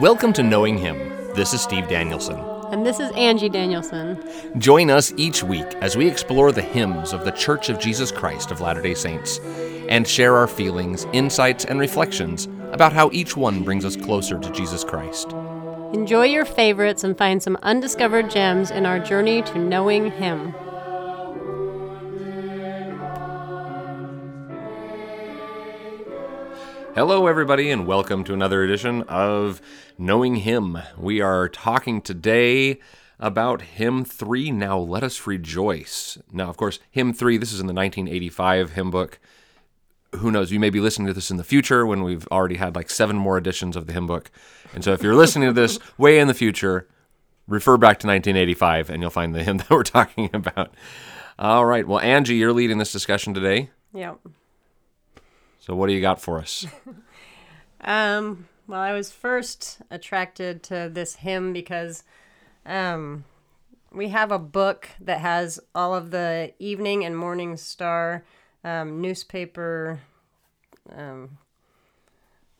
Welcome to Knowing Hymn. This is Steve Danielson. And this is Angie Danielson. Join us each week as we explore the hymns of the Church of Jesus Christ of Latter-day Saints and share our feelings, insights, and reflections about how each one brings us closer to Jesus Christ. Enjoy your favorites and find some undiscovered gems in our journey to knowing Him. Hello, everybody, and welcome to another edition of Knowing Hymn. We are talking today about Hymn 3, Now Let Us Rejoice. Now, of course, Hymn 3, this is in the 1985 hymn book. Who knows, you may be listening to this in the future when we've already had like 7 more editions of the hymn book. And so if you're listening to this way in the future, refer back to 1985 and you'll find the hymn that we're talking about. All right. Well, Angie, you're leading this discussion today. Yep. So what do you got for us? Well, I was first attracted to this hymn because we have a book that has all of the Evening and Morning Star newspaper, I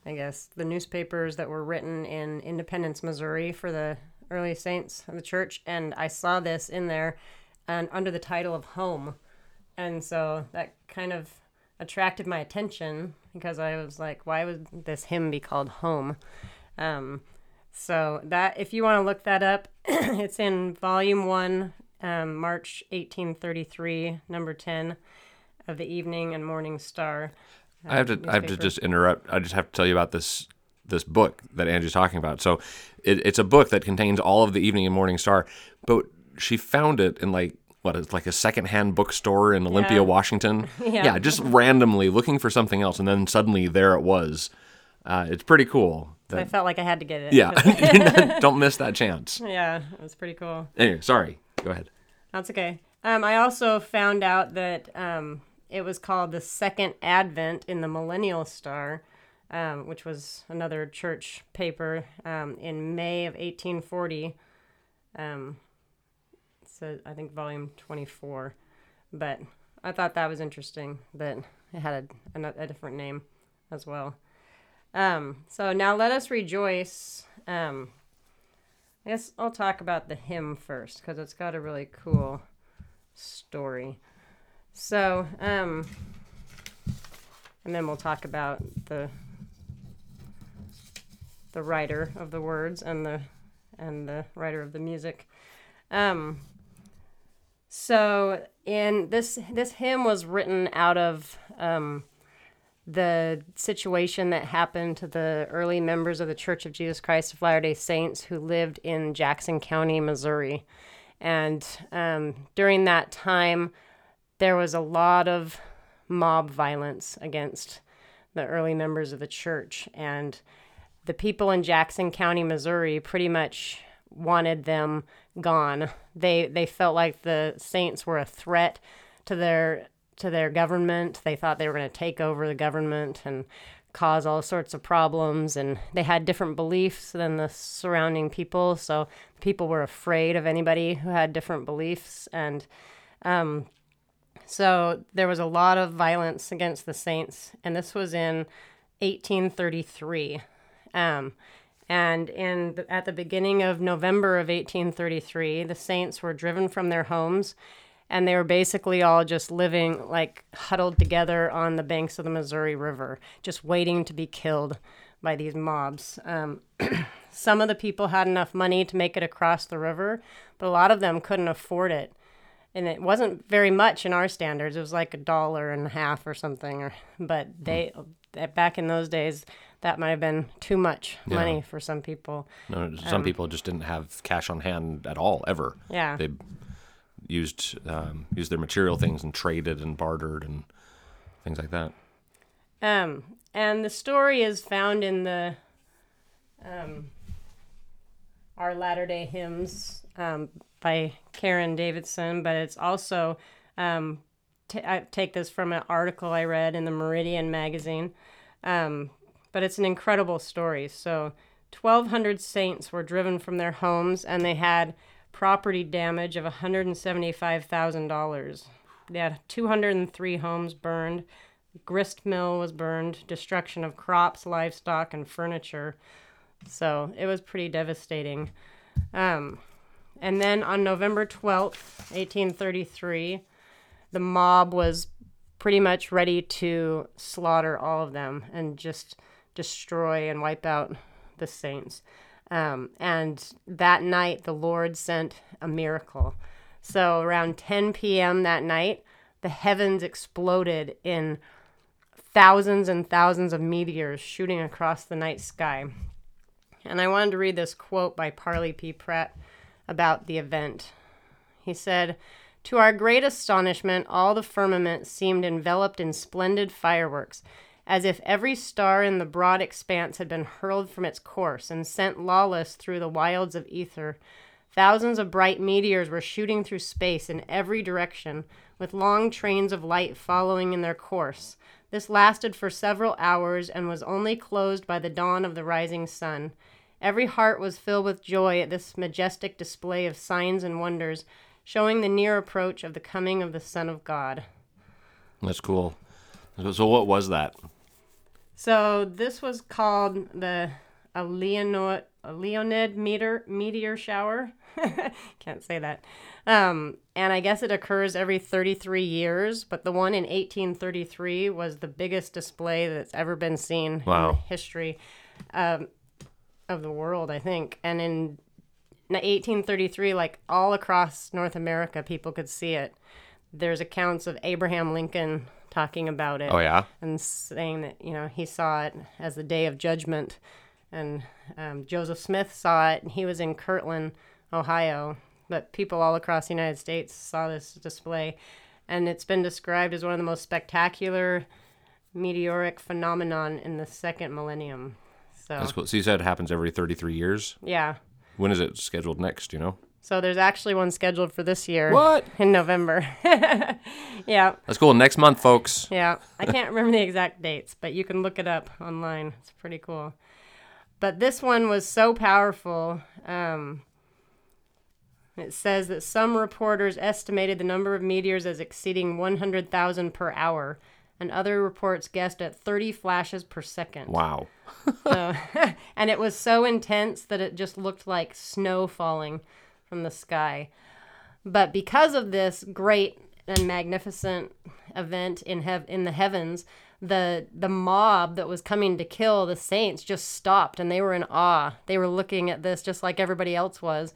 guess, the newspapers that were written in Independence, Missouri for the early saints of the church. And I saw this in there and under the title of Home. And so that kind of attracted my attention because I was like, why would this hymn be called Home? So that, if you want to look that up, it's in Volume 1, March 1833, number 10. Of the Evening and Morning Star. I have to just interrupt. I just have to tell you about this book that Angie's talking about. So it's a book that contains all of the Evening and Morning Star, but she found it in like a secondhand bookstore in Olympia, Washington. Yeah, just randomly looking for something else, and then suddenly there it was. It's pretty cool. I felt like I had to get it. Yeah, don't miss that chance. Yeah, it was pretty cool. Anyway, sorry. Go ahead. That's okay. I also found out that it was called the Second Advent in the Millennial Star, which was another church paper in May of 1840. So I think volume 24. But I thought that was interesting that it had a different name as well. So Now Let Us Rejoice. I guess I'll talk about the hymn first because it's got a really cool story. So, and then we'll talk about the writer of the words and the writer of the music. So in this hymn was written out of the situation that happened to the early members of the Church of Jesus Christ of Latter-day Saints who lived in Jackson County, Missouri. And during that time, there was a lot of mob violence against the early members of the church, and the people in Jackson County, Missouri pretty much wanted them gone. They felt like the saints were a threat to their government. They thought they were going to take over the government and cause all sorts of problems, and they had different beliefs than the surrounding people, so people were afraid of anybody who had different beliefs, and so there was a lot of violence against the saints, and this was in 1833. And at the beginning of November of 1833, the saints were driven from their homes, and they were basically all just living, like, huddled together on the banks of the Missouri River, just waiting to be killed by these mobs. Some of the people had enough money to make it across the river, but a lot of them couldn't afford it. And it wasn't very much in our standards. It was like $1.50 or something. But they, back in those days, that might have been too much money for some people. No, some people just didn't have cash on hand at all, ever. Yeah. They used their material things and traded and bartered and things like that. And the story is found in the Our Latter-day Hymns by Karen Davidson, but it's also, I take this from an article I read in the Meridian magazine, but it's an incredible story. So 1,200 saints were driven from their homes, and they had property damage of $175,000. They had 203 homes burned. Grist mill was burned. Destruction of crops, livestock, and furniture. So it was pretty devastating. And then on November 12th, 1833, the mob was pretty much ready to slaughter all of them and just destroy and wipe out the saints. And that night, the Lord sent a miracle. So around 10 p.m. that night, the heavens exploded in thousands and thousands of meteors shooting across the night sky. And I wanted to read this quote by Parley P. Pratt about the event. He said, "To our great astonishment, all the firmament seemed enveloped in splendid fireworks, as if every star in the broad expanse had been hurled from its course and sent lawless through the wilds of ether. Thousands of bright meteors were shooting through space in every direction, with long trains of light following in their course. This lasted for several hours and was only closed by the dawn of the rising sun. Every heart was filled with joy at this majestic display of signs and wonders, showing the near approach of the coming of the Son of God." That's cool. So what was that? So this was called a Leonid meteor shower. Can't say that. And I guess it occurs every 33 years, but the one in 1833 was the biggest display that's ever been seen in the history of the world, I think. And in 1833, like all across North America, people could see it. There's accounts of Abraham Lincoln talking about it. Oh, yeah? And saying that, you know, he saw it as the day of judgment. And Joseph Smith saw it, and he was in Kirtland, Ohio. But people all across the United States saw this display. And it's been described as one of the most spectacular meteoric phenomenon in the second millennium. So that's cool. So you said it happens every 33 years? Yeah. When is it scheduled next, do you know? So there's actually one scheduled for this year. What? In November. Yeah. That's cool. Next month, folks. Yeah. I can't remember the exact dates, but you can look it up online. It's pretty cool. But this one was so powerful. It says that some reporters estimated the number of meteors as exceeding 100,000 per hour, and other reports guessed at 30 flashes per second. Wow. And it was so intense that it just looked like snow falling from the sky. But because of this great and magnificent event in the heavens, the mob that was coming to kill the saints just stopped, and they were in awe. They were looking at this just like everybody else was.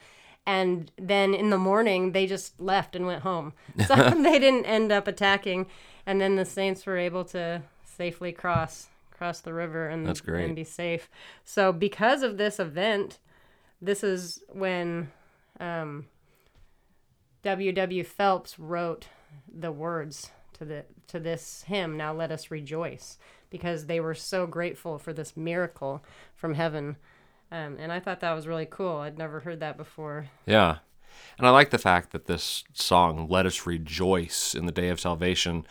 And then in the morning, they just left and went home. So they didn't end up attacking. And then the saints were able to safely cross the river and be safe. So because of this event, this is when W.W. Phelps wrote the words to this hymn, "Now Let Us Rejoice," because they were so grateful for this miracle from heaven. And I thought that was really cool. I'd never heard that before. Yeah. And I like the fact that this song, "Let Us Rejoice in the Day of Salvation,"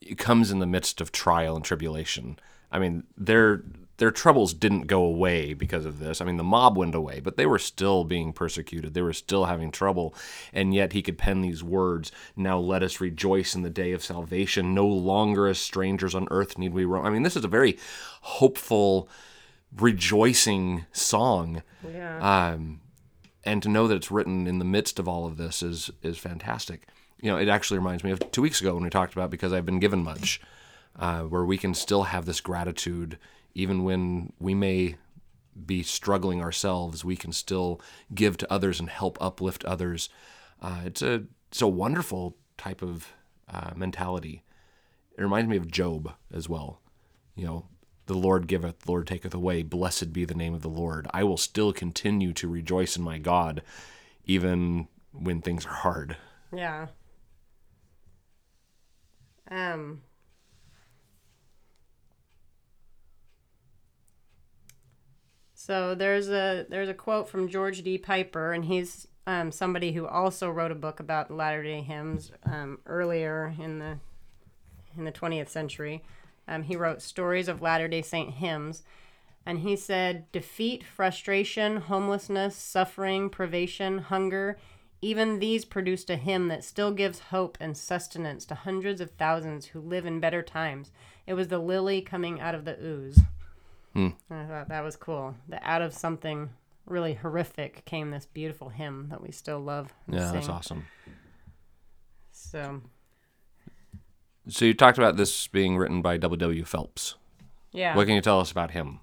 it comes in the midst of trial and tribulation. I mean, their troubles didn't go away because of this. I mean, the mob went away, but they were still being persecuted. They were still having trouble, and yet he could pen these words, "Now let us rejoice in the day of salvation. No longer as strangers on earth need we roam." I mean, this is a very hopeful, rejoicing song. Yeah. And to know that it's written in the midst of all of this is fantastic. You know, it actually reminds me of 2 weeks ago when we talked about "Because I've Been Given Much," where we can still have this gratitude even when we may be struggling ourselves. We can still give to others and help uplift others. It's a wonderful type of mentality. It reminds me of Job as well. You know, "The Lord giveth, the Lord taketh away. Blessed be the name of the Lord. I will still continue to rejoice in my God, even when things are hard." Yeah. So there's a quote from George D. Piper, and he's somebody who also wrote a book about Latter-day hymns earlier in the 20th century. He wrote Stories of Latter-day Saint Hymns, and he said, "Defeat, frustration, homelessness, suffering, privation, hunger, even these produced a hymn that still gives hope and sustenance to hundreds of thousands who live in better times. It was the lily coming out of the ooze." I thought that was cool. That out of something really horrific came this beautiful hymn that we still love. Yeah, sing. That's awesome. So you talked about this being written by W.W. Phelps. Yeah. What can you tell us about him?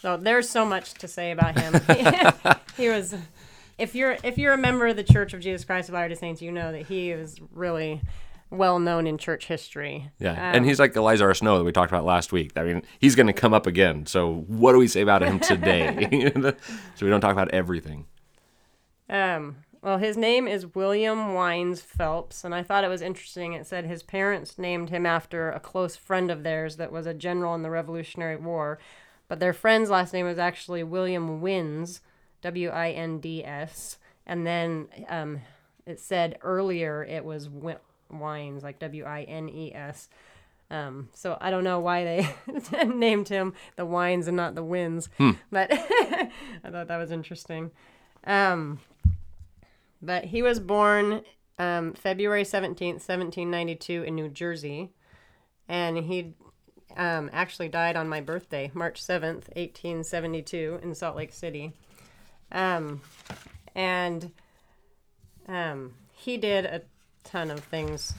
So there's so much to say about him. He was, if you're a member of the Church of Jesus Christ of Latter-day Saints, you know that he is really well known in church history. Yeah, and he's like Eliza R. Snow that we talked about last week. I mean, he's going to come up again. So what do we say about him today? So we don't talk about everything. Well, his name is William Wines Phelps, and I thought it was interesting. It said his parents named him after a close friend of theirs that was a general in the Revolutionary War, but their friend's last name was actually William Winds, W-I-N-D-S, and then it said earlier it was Wines, like W-I-N-E-S. So I don't know why they named him the Wines and not the Winds, but I thought that was interesting. But he was born February 17th, 1792 in New Jersey, and he actually died on my birthday, March 7th, 1872 in Salt Lake City. And he did a ton of things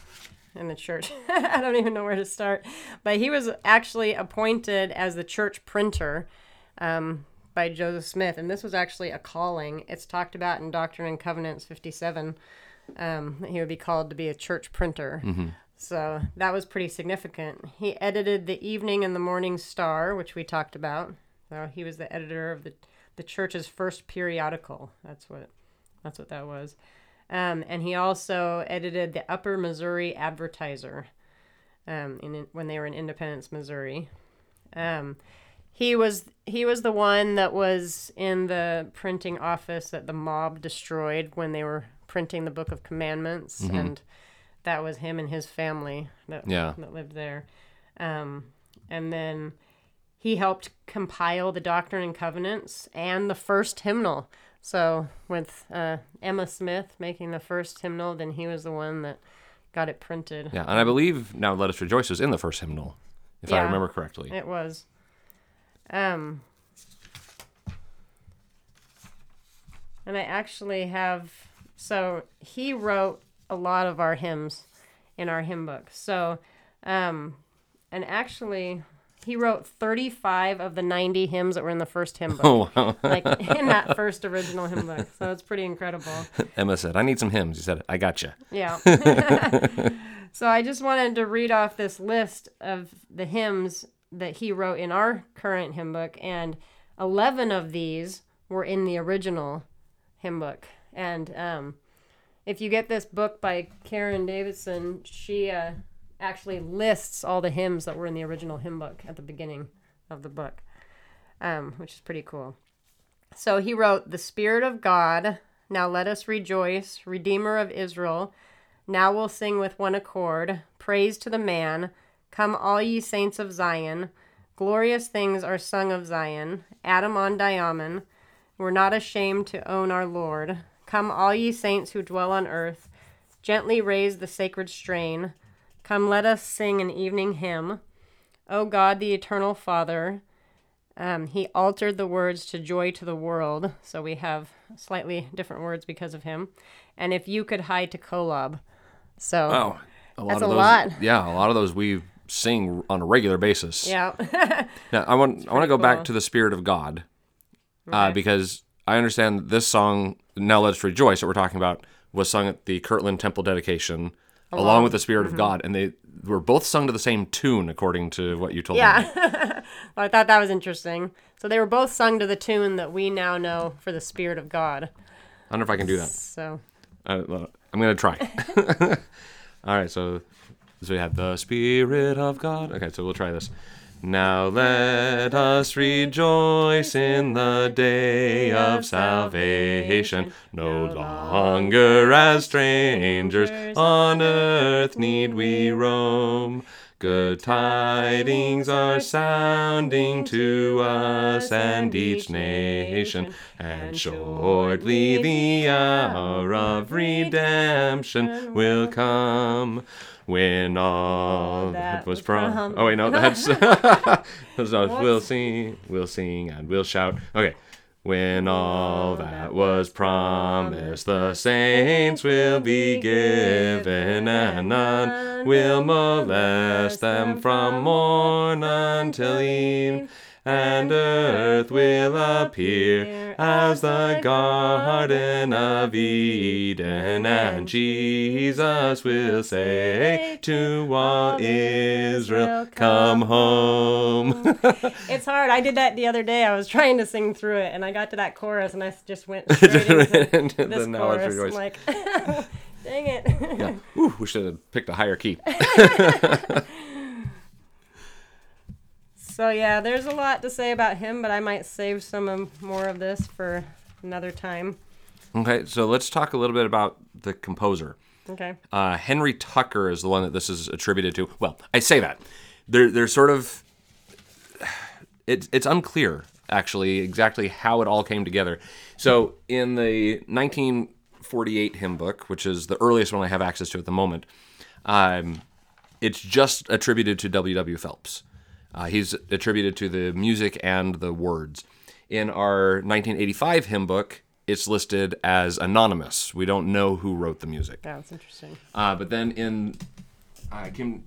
in the church. I don't even know where to start. But he was actually appointed as the church printer by Joseph Smith, and this was actually a calling. It's talked about in Doctrine and Covenants 57 that he would be called to be a church printer. Mm-hmm. So that was pretty significant. He edited the Evening and the Morning Star, which we talked about. So he was the editor of the church's first periodical. That's what that was. And he also edited the Upper Missouri Advertiser when they were in Independence, Missouri. He was the one that was in the printing office that the mob destroyed when they were printing the Book of Commandments, mm-hmm. and that was him and his family that lived there. And then he helped compile the Doctrine and Covenants and the first hymnal. So with Emma Smith making the first hymnal, then he was the one that got it printed. Yeah, and I believe Now Let Us Rejoice was in the first hymnal, if I remember correctly. It was. And I actually have, so he wrote a lot of our hymns in our hymn book. So, and actually he wrote 35 of the 90 hymns that were in the first hymn book, like in that first original hymn book. So it's pretty incredible. Emma said, I need some hymns. He said, I gotcha. Yeah. So I just wanted to read off this list of the hymns that he wrote in our current hymn book, and 11 of these were in the original hymn book. And if you get this book by Karen Davidson, she actually lists all the hymns that were in the original hymn book at the beginning of the book, which is pretty cool. So he wrote, The Spirit of God, Now Let Us Rejoice, Redeemer of Israel, Now We'll Sing with One Accord, Praise to the Man, Come all ye saints of Zion, glorious things are sung of Zion, Adam on Diamond, we're not ashamed to own our Lord. Come all ye saints who dwell on earth, gently raise the sacred strain, come let us sing an evening hymn. O God, the eternal Father, he altered the words to joy to the world, so we have slightly different words because of him, and if you could hide to Kolob. So, wow. That's a lot. Yeah, a lot of those we've sing on a regular basis. Yeah. Now, I want to go back to the Spirit of God, because I understand this song, Now Let's Rejoice, that we're talking about, was sung at the Kirtland Temple dedication along with the Spirit mm-hmm. of God, and they were both sung to the same tune, according to what you told me. Yeah. Well, I thought that was interesting. So they were both sung to the tune that we now know for the Spirit of God. I wonder if I can do that. So I'm going to try. All right, so we have the Spirit of God. Okay, so we'll try this. Now let us rejoice in the day of salvation. No longer as strangers on earth need we roam. Good tidings are sounding to us and each nation, and shortly the hour of redemption will come, when all that was from... Oh, wait, no, that's... We'll sing, and we'll shout. Okay. When all that was promised, the saints will be given, and none will molest them from morn until eve. And earth will appear as the Garden of Eden, and Jesus will say to all Israel, come home. It's hard. I did that the other day. I was trying to sing through it, and I got to that chorus, and I just went straight into this chorus. I'm like, dang it. Yeah. Ooh, we should have picked a higher key. So yeah, there's a lot to say about him, but I might save more of this for another time. Okay, so let's talk a little bit about the composer. Okay. Henry Tucker is the one that this is attributed to. Well, I say that. They're sort of... It's unclear, actually, exactly how it all came together. So in the 1948 hymn book, which is the earliest one I have access to at the moment, it's just attributed to W.W. Phelps. He's attributed to the music and the words. In our 1985 hymn book, it's listed as anonymous. We don't know who wrote the music. Oh, that's interesting. But then in Karen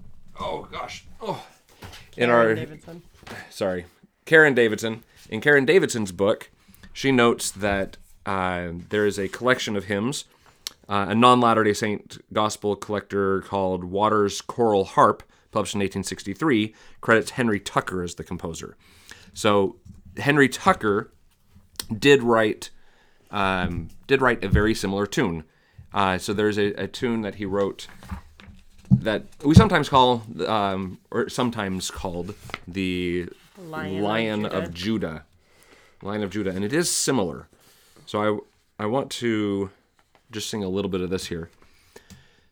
Davidson's book, she notes that there is a collection of hymns, a non-Latter-day Saint gospel collector called Waters' Coral Harp, published in 1863, credits Henry Tucker as the composer. So Henry Tucker did write a very similar tune. So there's a tune that he wrote that we sometimes call, or sometimes called, the Lion of Judah, and it is similar. So I want to just sing a little bit of this here.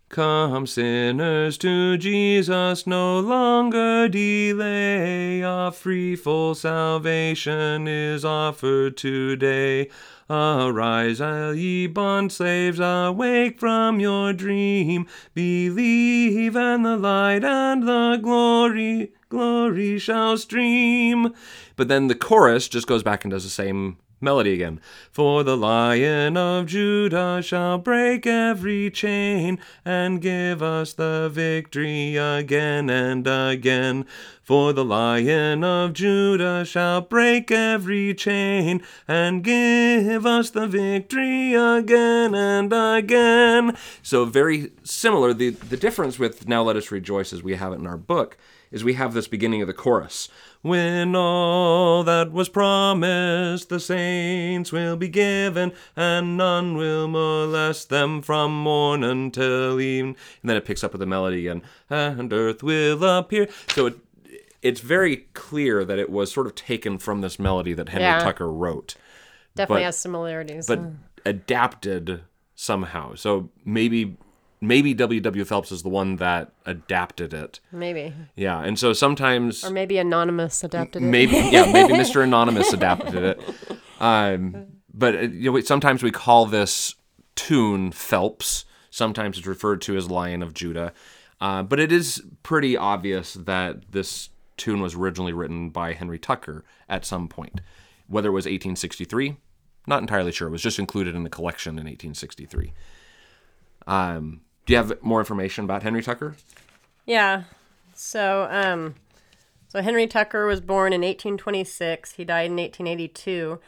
Come, sinners, to Jesus, no longer delay. A free, full salvation is offered today. Arise, ye bond slaves, awake from your dream. Believe, and the light and the glory shall stream. But then the chorus just goes back and does the same melody again. For the Lion of Judah shall break every chain and give us the victory again and again. For the Lion of Judah shall break every chain and give us the victory again and again. So very similar. The difference with Now Let Us Rejoice, as we have it in our book, is we have this beginning of the chorus. When all that was promised, the saints will be given, and none will molest them from morn until evening. And then it picks up with the melody again, and earth will appear. So it's very clear that it was sort of taken from this melody that Henry Tucker wrote. Definitely has similarities. But adapted somehow. So maybe W.W. Phelps is the one that adapted it. Maybe. Yeah, and so sometimes... Or maybe Anonymous adapted it. Maybe Mr. Anonymous adapted it. But you know, sometimes we call this tune Phelps. Sometimes it's referred to as Lion of Judah. But it is pretty obvious that this tune was originally written by Henry Tucker at some point. Whether it was 1863, not entirely sure. It was just included in the collection in 1863. Do you have more information about Henry Tucker? Yeah. So Henry Tucker was born in 1826. He died in 1882.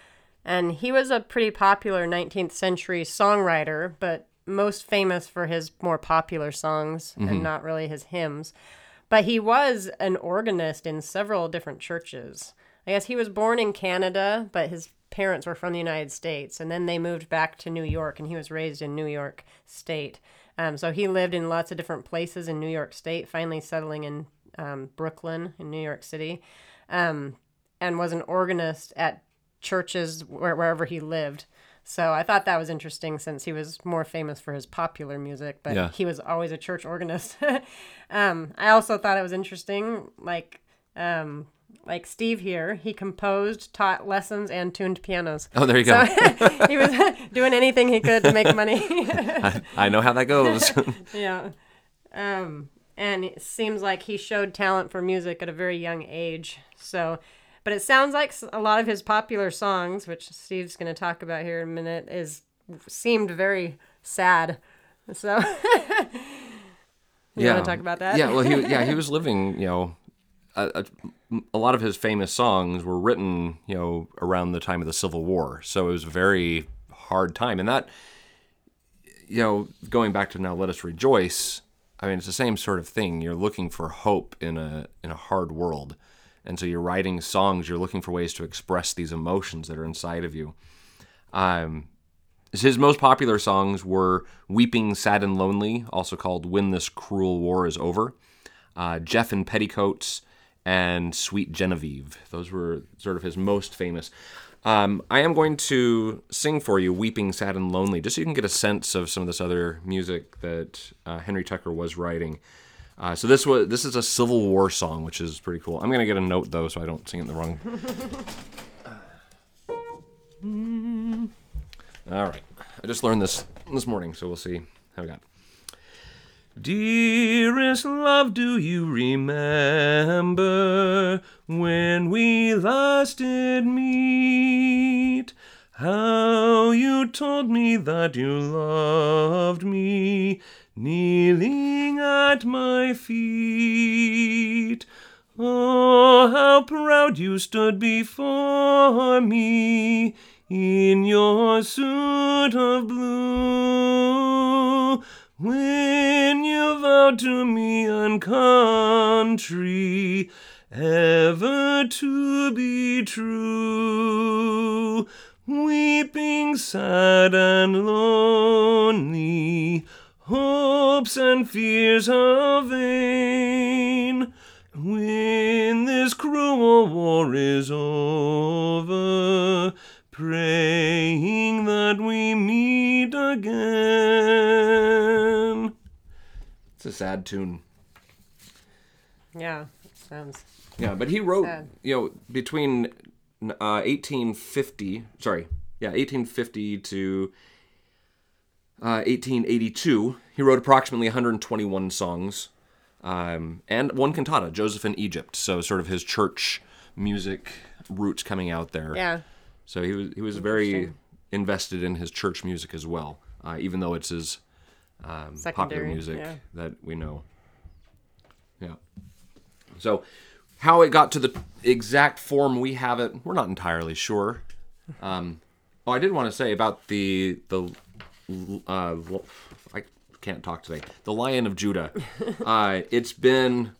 And he was a pretty popular 19th century songwriter, but most famous for his more popular songs and not really his hymns. But he was an organist in several different churches. I guess he was born in Canada, but his parents were from the United States, and then they moved back to New York, and he was raised in New York State. So he lived in lots of different places in New York State, finally settling in Brooklyn in New York City, and was an organist at churches wherever he lived. So I thought that was interesting since he was more famous for his popular music, but he was always a church organist. I also thought it was interesting, like Steve here, he composed, taught lessons, and tuned pianos. Oh, there you go. So he was doing anything he could to make money. I know how that goes. Yeah. And it seems like he showed talent for music at a very young age. So, but it sounds like a lot of his popular songs, which Steve's going to talk about here in a minute, seemed very sad. So, you want to talk about that? Yeah, well, he was living, a lot of his famous songs were written, around the time of the Civil War. So it was a very hard time. And that, going back to Now Let Us Rejoice, I mean, it's the same sort of thing. You're looking for hope in a hard world. And so you're writing songs. You're looking for ways to express these emotions that are inside of you. His most popular songs were Weeping, Sad, and Lonely, also called When This Cruel War is Over, Jeff in Petticoats, and Sweet Genevieve. Those were sort of his most famous. I am going to sing for you Weeping, Sad, and Lonely, just so you can get a sense of some of this other music that Henry Tucker was writing. So this is a Civil War song, which is pretty cool. I'm going to get a note, though, so I don't sing it in the wrong. All right. I just learned this morning, so we'll see how we got. Dearest love, do you remember when we last did meet? How you told me that you loved me, kneeling at my feet. Oh, how proud you stood before me in your suit of blue. When you vowed to me and country ever to be true, weeping, sad, and lonely, hopes and fears are vain. When this cruel war is over, praying that we meet again. It's a sad tune. Yeah, it sounds. Yeah, but he wrote, sad. Between 1850 to 1882, he wrote approximately 121 songs, and one cantata, Joseph in Egypt. So sort of his church music roots coming out there. Yeah. So he was very invested in his church music as well, even though it's his popular music that we know. Yeah. So how it got to the exact form we have it, we're not entirely sure. I did want to say about the I can't talk today. The Lion of Judah. It's been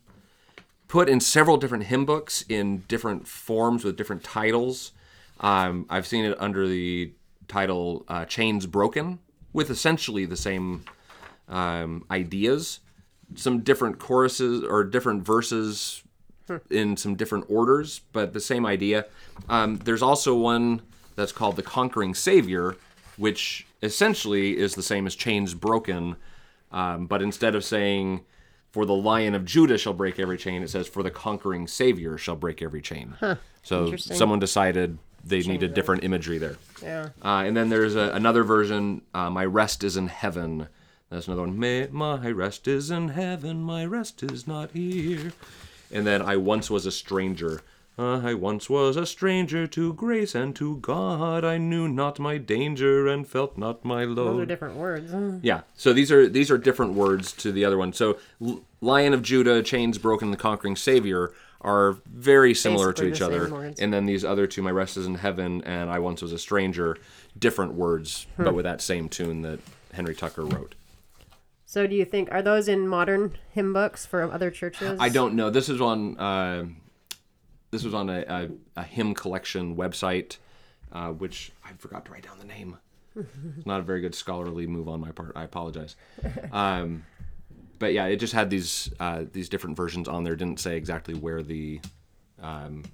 put in several different hymn books in different forms with different titles. I've seen it under the title Chains Broken, with essentially the same ideas, some different choruses or different verses in some different orders, but the same idea. There's also one that's called The Conquering Savior, which essentially is the same as Chains Broken, but instead of saying, for the Lion of Judah shall break every chain, it says, for the Conquering Savior shall break every chain. Huh. So someone decided they needed different imagery there. Yeah. And then there's another version, My Rest is in Heaven. That's another one. My rest is in heaven, my rest is not here. And then I once was a stranger. I once was a stranger to grace and to God. I knew not my danger and felt not my load. Those are different words. Huh? Yeah. So these are different words to the other one. So Lion of Judah, Chains Broken, The Conquering Savior are very similar to each other. Words. And then these other two, My Rest is in Heaven and I Once Was a Stranger, different words, but with that same tune that Henry Tucker wrote. So do you think, are those in modern hymn books for other churches? I don't know. This is on... This was on a hymn collection website, which I forgot to write down the name. It's not a very good scholarly move on my part. I apologize. But yeah, it just had these different versions on there. It didn't say exactly where the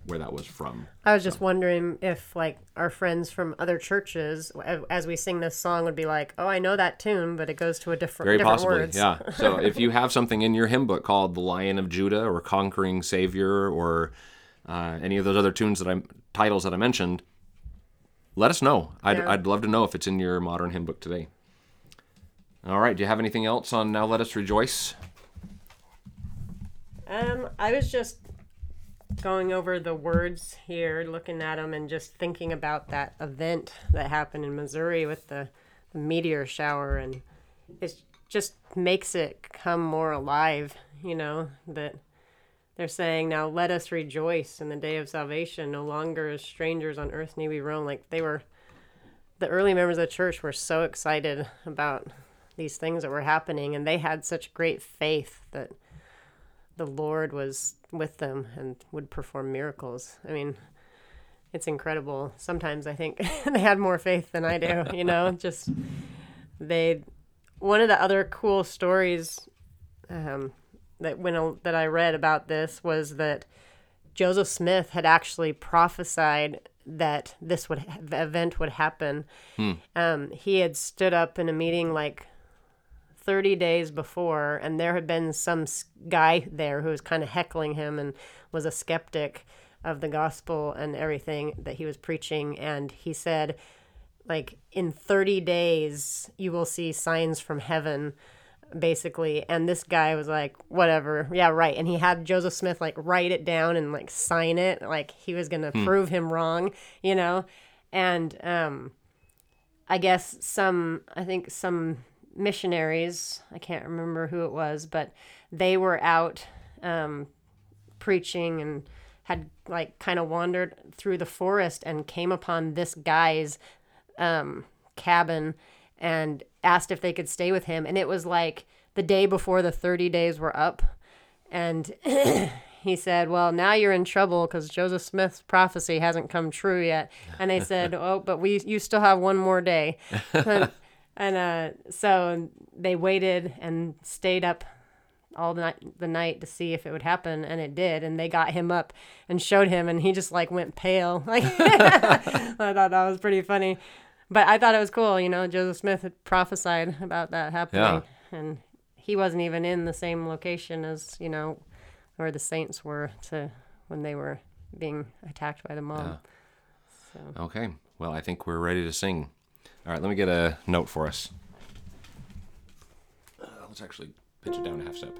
where that was from. I was just wondering if, like, our friends from other churches, as we sing this song, would be like, oh, I know that tune, but it goes to a different very different possibly words. Yeah. So if you have something in your hymn book called The Lion of Judah or Conquering Savior or any of those other tunes titles that I mentioned, let us know. I'd love to know if it's in your modern hymn book today. All right. Do you have anything else on Now Let Us Rejoice? I was just going over the words here, looking at them, and just thinking about that event that happened in Missouri with the meteor shower, and it just makes it come more alive, you know, that they're saying, now let us rejoice in the day of salvation. No longer as strangers on earth need we roam. Like, they were, the early members of the church were so excited about these things that were happening, and they had such great faith that the Lord was with them and would perform miracles. I mean, it's incredible. Sometimes I think they had more faith than I do, you know, one of the other cool stories that I read about this was that Joseph Smith had actually prophesied that this event would happen. He had stood up in a meeting like 30 days before, and there had been some guy there who was kind of heckling him and was a skeptic of the gospel and everything that he was preaching. And he said, like, in 30 days, you will see signs from heaven, basically. And this guy was like, whatever. Yeah, right. And he had Joseph Smith, like, write it down and, like, sign it. Like, he was going to prove him wrong, you know? And I guess some missionaries, I can't remember who it was, but they were out preaching and had, like, kind of wandered through the forest and came upon this guy's cabin and asked if they could stay with him. And it was like the day before the 30 days were up. And he said, well, now you're in trouble because Joseph Smith's prophecy hasn't come true yet. And they said, oh, but you still have one more day. And so they waited and stayed up all the night to see if it would happen, and it did. And they got him up and showed him, and he just, like, went pale. Like, I thought that was pretty funny. But I thought it was cool, you know, Joseph Smith had prophesied about that happening. Yeah. And he wasn't even in the same location as, you know, where the saints were when they were being attacked by the mob. Yeah. So. Okay. Well, I think we're ready to sing. All right, let me get a note for us. Let's actually pitch it down a half step.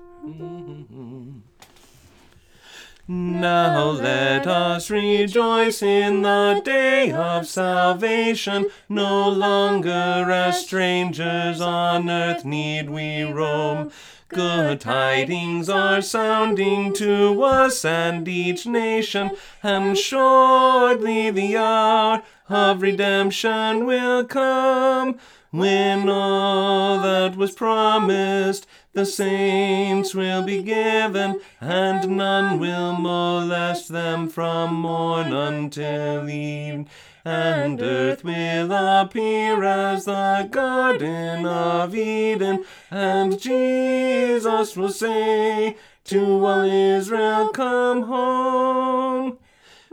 Now let us rejoice in the day of salvation. No longer as strangers on earth need we roam. Good tidings are sounding to us and each nation, and shortly the hour of redemption will come, when all that was promised the saints will be given, and none will molest them from morn until eve. And earth will appear as the Garden of Eden, and Jesus will say to all Israel, come home.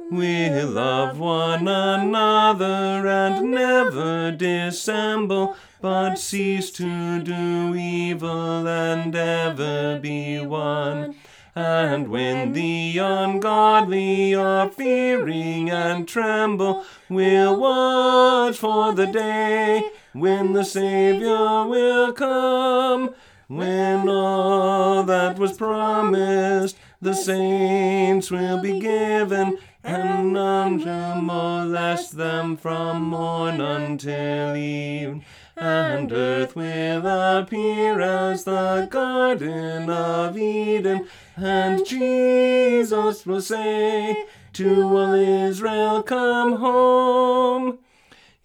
We love one another and never dissemble, but cease to do evil and ever be one. And when the ungodly are fearing and tremble, we'll watch for the day when the Savior will come, when all that was promised the saints will be given, and none shall molest them from morn until eve. And earth will appear as the Garden of Eden, and Jesus will say to all Israel, come home.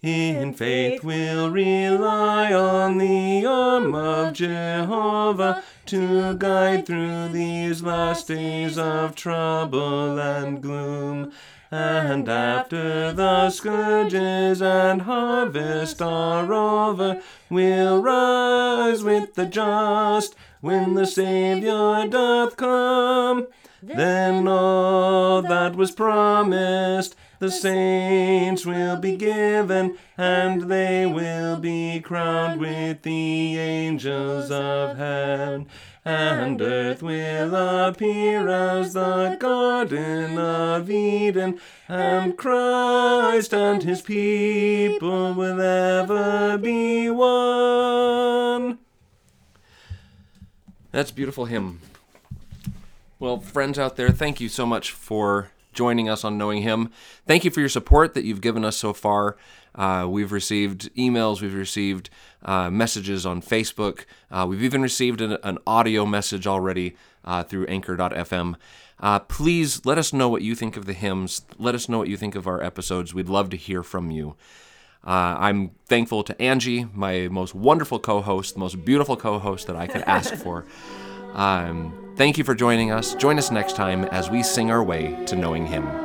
In faith we'll rely on the arm of Jehovah to guide through these last days of trouble and gloom. And after the scourges and harvest are over, we'll rise with the just when the Savior doth come. Then all that was promised, the saints will be given, and they will be crowned with the angels of heaven. And earth will appear as the Garden of Eden, and Christ and his people will ever be one. That's a beautiful hymn. Well, friends out there, thank you so much for joining us on Knowing Hymn. Thank you for your support that you've given us so far. We've received emails, we've received messages on Facebook. We've even received an audio message already through anchor.fm. Please let us know what you think of the hymns. Let us know what you think of our episodes. We'd love to hear from you. I'm thankful to Angie, my most wonderful co-host, the most beautiful co-host that I could ask for. Thank you for joining us. Join us next time as we sing our way to knowing Him.